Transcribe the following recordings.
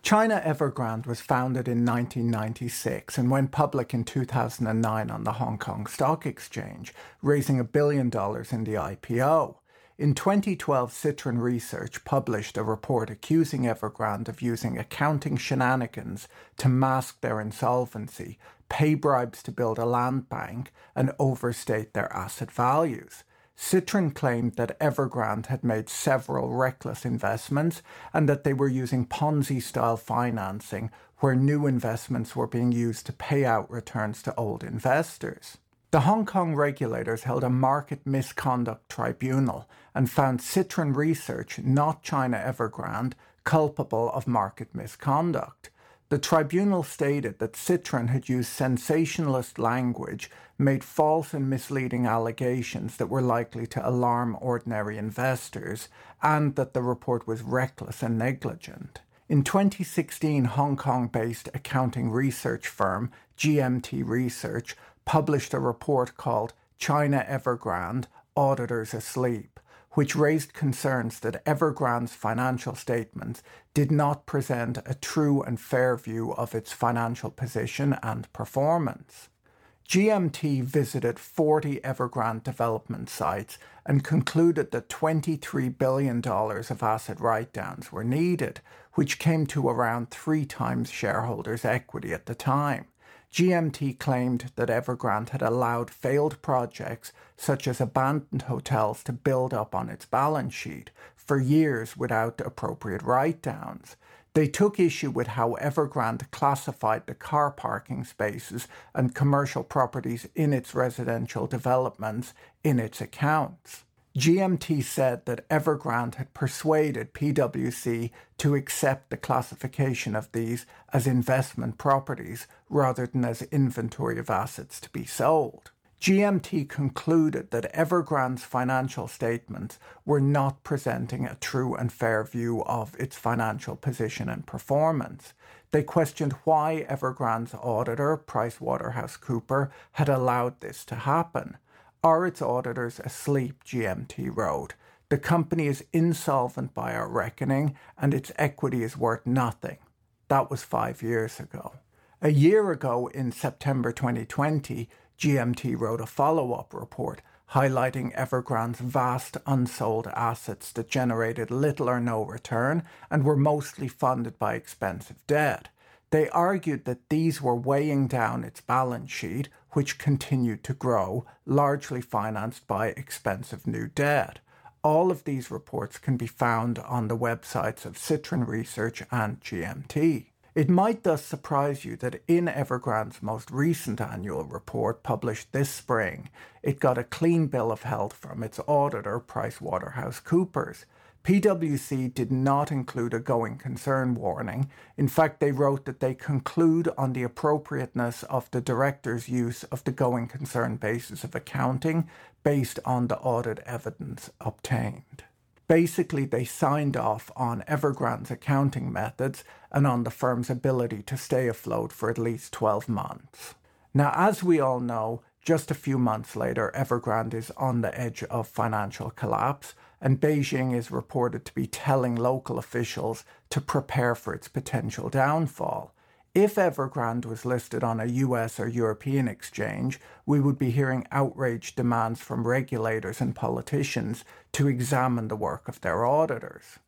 China Evergrande was founded in 1996 and went public in 2009 on the Hong Kong Stock Exchange, raising $1 billion in the IPO. In 2012, Citron Research published a report accusing Evergrande of using accounting shenanigans to mask their insolvency, pay bribes to build a land bank, and overstate their asset values. Citron claimed that Evergrande had made several reckless investments and that they were using Ponzi-style financing where new investments were being used to pay out returns to old investors. The Hong Kong regulators held a market misconduct tribunal and found Citron Research, not China Evergrande, culpable of market misconduct. The tribunal stated that Citron had used sensationalist language, made false and misleading allegations that were likely to alarm ordinary investors, and that the report was reckless and negligent. In 2016, Hong Kong-based accounting research firm GMT Research published a report called China Evergrande, Auditors Asleep, which raised concerns that Evergrande's financial statements did not present a true and fair view of its financial position and performance. GMT visited 40 Evergrande development sites and concluded that $23 billion of asset write-downs were needed, which came to around 3 times shareholders' equity at the time. GMT claimed that Evergrande had allowed failed projects, such as abandoned hotels, to build up on its balance sheet for years without appropriate write-downs. They took issue with how Evergrande classified the car parking spaces and commercial properties in its residential developments in its accounts. GMT said that Evergrande had persuaded PwC to accept the classification of these as investment properties rather than as inventory of assets to be sold. GMT concluded that Evergrande's financial statements were not presenting a true and fair view of its financial position and performance. They questioned why Evergrande's auditor, PricewaterhouseCoopers, had allowed this to happen. Are its auditors asleep, GMT wrote. The company is insolvent by our reckoning and its equity is worth nothing. That was 5 years ago. A year ago, in September 2020, GMT wrote a follow-up report highlighting Evergrande's vast unsold assets that generated little or no return and were mostly funded by expensive debt. They argued that these were weighing down its balance sheet, which continued to grow, largely financed by expensive new debt. All of these reports can be found on the websites of Citron Research and GMT. It might thus surprise you that in Evergrande's most recent annual report, published this spring, it got a clean bill of health from its auditor, PricewaterhouseCoopers. PwC did not include a going concern warning. In fact, they wrote that they conclude on the appropriateness of the director's use of the going concern basis of accounting based on the audit evidence obtained. Basically, they signed off on Evergrande's accounting methods and on the firm's ability to stay afloat for at least 12 months. Now, as we all know, just a few months later, Evergrande is on the edge of financial collapse, and Beijing is reported to be telling local officials to prepare for its potential downfall. If Evergrande was listed on a US or European exchange, we would be hearing outraged demands from regulators and politicians to examine the work of their auditors.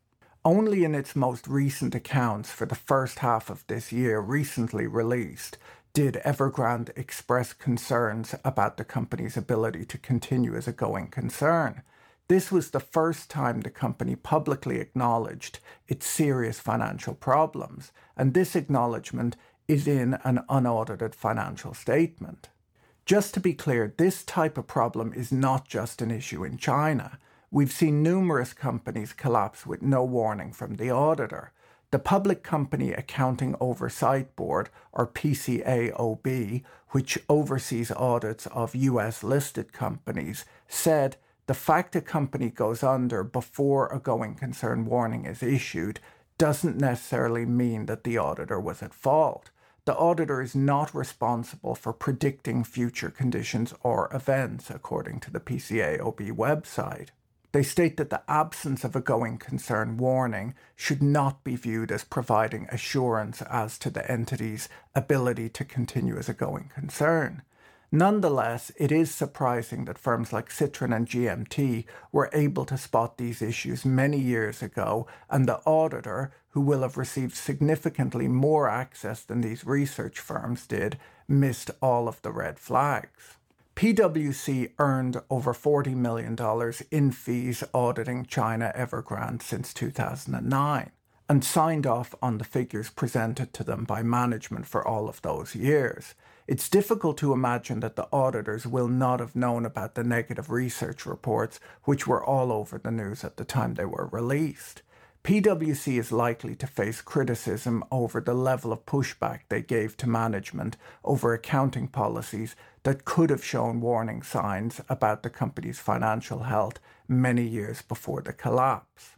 Only in its most recent accounts for the first half of this year, recently released, did Evergrande express concerns about the company's ability to continue as a going concern. This was the first time the company publicly acknowledged its serious financial problems, and this acknowledgement is in an unaudited financial statement. Just to be clear, this type of problem is not just an issue in China. We've seen numerous companies collapse with no warning from the auditor. The Public Company Accounting Oversight Board, or PCAOB, which oversees audits of US-listed companies, said the fact a company goes under before a going concern warning is issued doesn't necessarily mean that the auditor was at fault. The auditor is not responsible for predicting future conditions or events, according to the PCAOB website. They state that the absence of a going concern warning should not be viewed as providing assurance as to the entity's ability to continue as a going concern. Nonetheless, it is surprising that firms like Citron and GMT were able to spot these issues many years ago, and the auditor, who will have received significantly more access than these research firms did, missed all of the red flags. PwC earned over $40 million in fees auditing China Evergrande since 2009 and signed off on the figures presented to them by management for all of those years. It's difficult to imagine that the auditors will not have known about the negative research reports, which were all over the news at the time they were released. PwC is likely to face criticism over the level of pushback they gave to management over accounting policies that could have shown warning signs about the company's financial health many years before the collapse.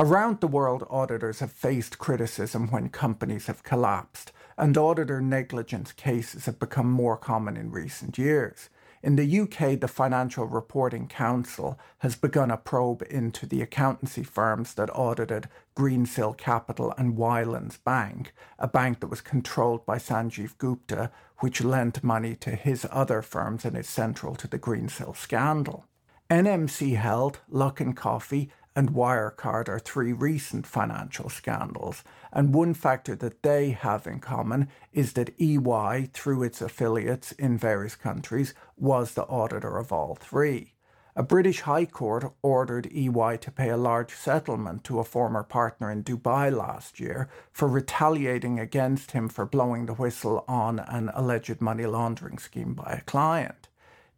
Around the world, auditors have faced criticism when companies have collapsed, and auditor negligence cases have become more common in recent years. In the UK, the Financial Reporting Council has begun a probe into the accountancy firms that audited Greensill Capital and Wyelands Bank, a bank that was controlled by Sanjeev Gupta, which lent money to his other firms and is central to the Greensill scandal. NMC Health, Luckin Coffee, and Wirecard are three recent financial scandals, and one factor that they have in common is that EY, through its affiliates in various countries, was the auditor of all three. A British High Court ordered EY to pay a large settlement to a former partner in Dubai last year for retaliating against him for blowing the whistle on an alleged money laundering scheme by a client.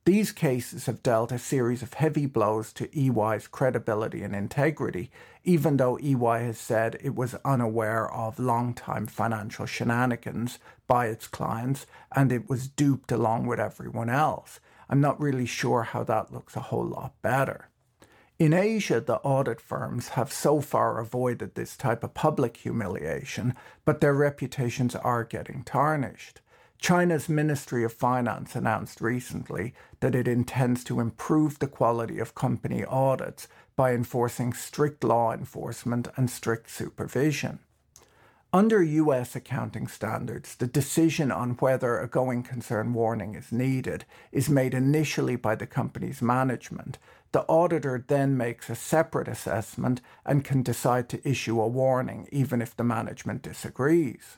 These cases have dealt a series of heavy blows to EY's credibility and integrity, even though EY has said it was unaware of long-time financial shenanigans by its clients and it was duped along with everyone else. I'm not really sure how that looks a whole lot better. In Asia, the audit firms have so far avoided this type of public humiliation, but their reputations are getting tarnished. China's Ministry of Finance announced recently that it intends to improve the quality of company audits by enforcing strict law enforcement and strict supervision. Under US accounting standards, the decision on whether a going concern warning is needed is made initially by the company's management. The auditor then makes a separate assessment and can decide to issue a warning, even if the management disagrees.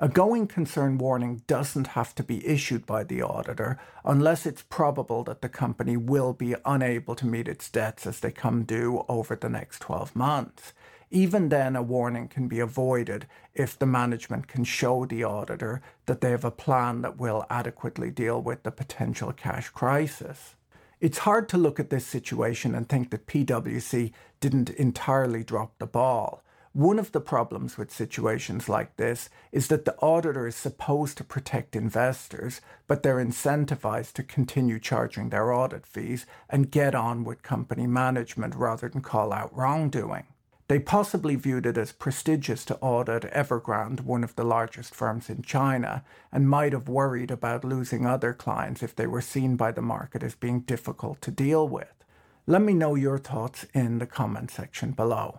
A going concern warning doesn't have to be issued by the auditor unless it's probable that the company will be unable to meet its debts as they come due over the next 12 months. Even then, a warning can be avoided if the management can show the auditor that they have a plan that will adequately deal with the potential cash crisis. It's hard to look at this situation and think that PwC didn't entirely drop the ball. One of the problems with situations like this is that the auditor is supposed to protect investors, but they're incentivized to continue charging their audit fees and get on with company management rather than call out wrongdoing. They possibly viewed it as prestigious to audit Evergrande, one of the largest firms in China, and might have worried about losing other clients if they were seen by the market as being difficult to deal with. Let me know your thoughts in the comment section below.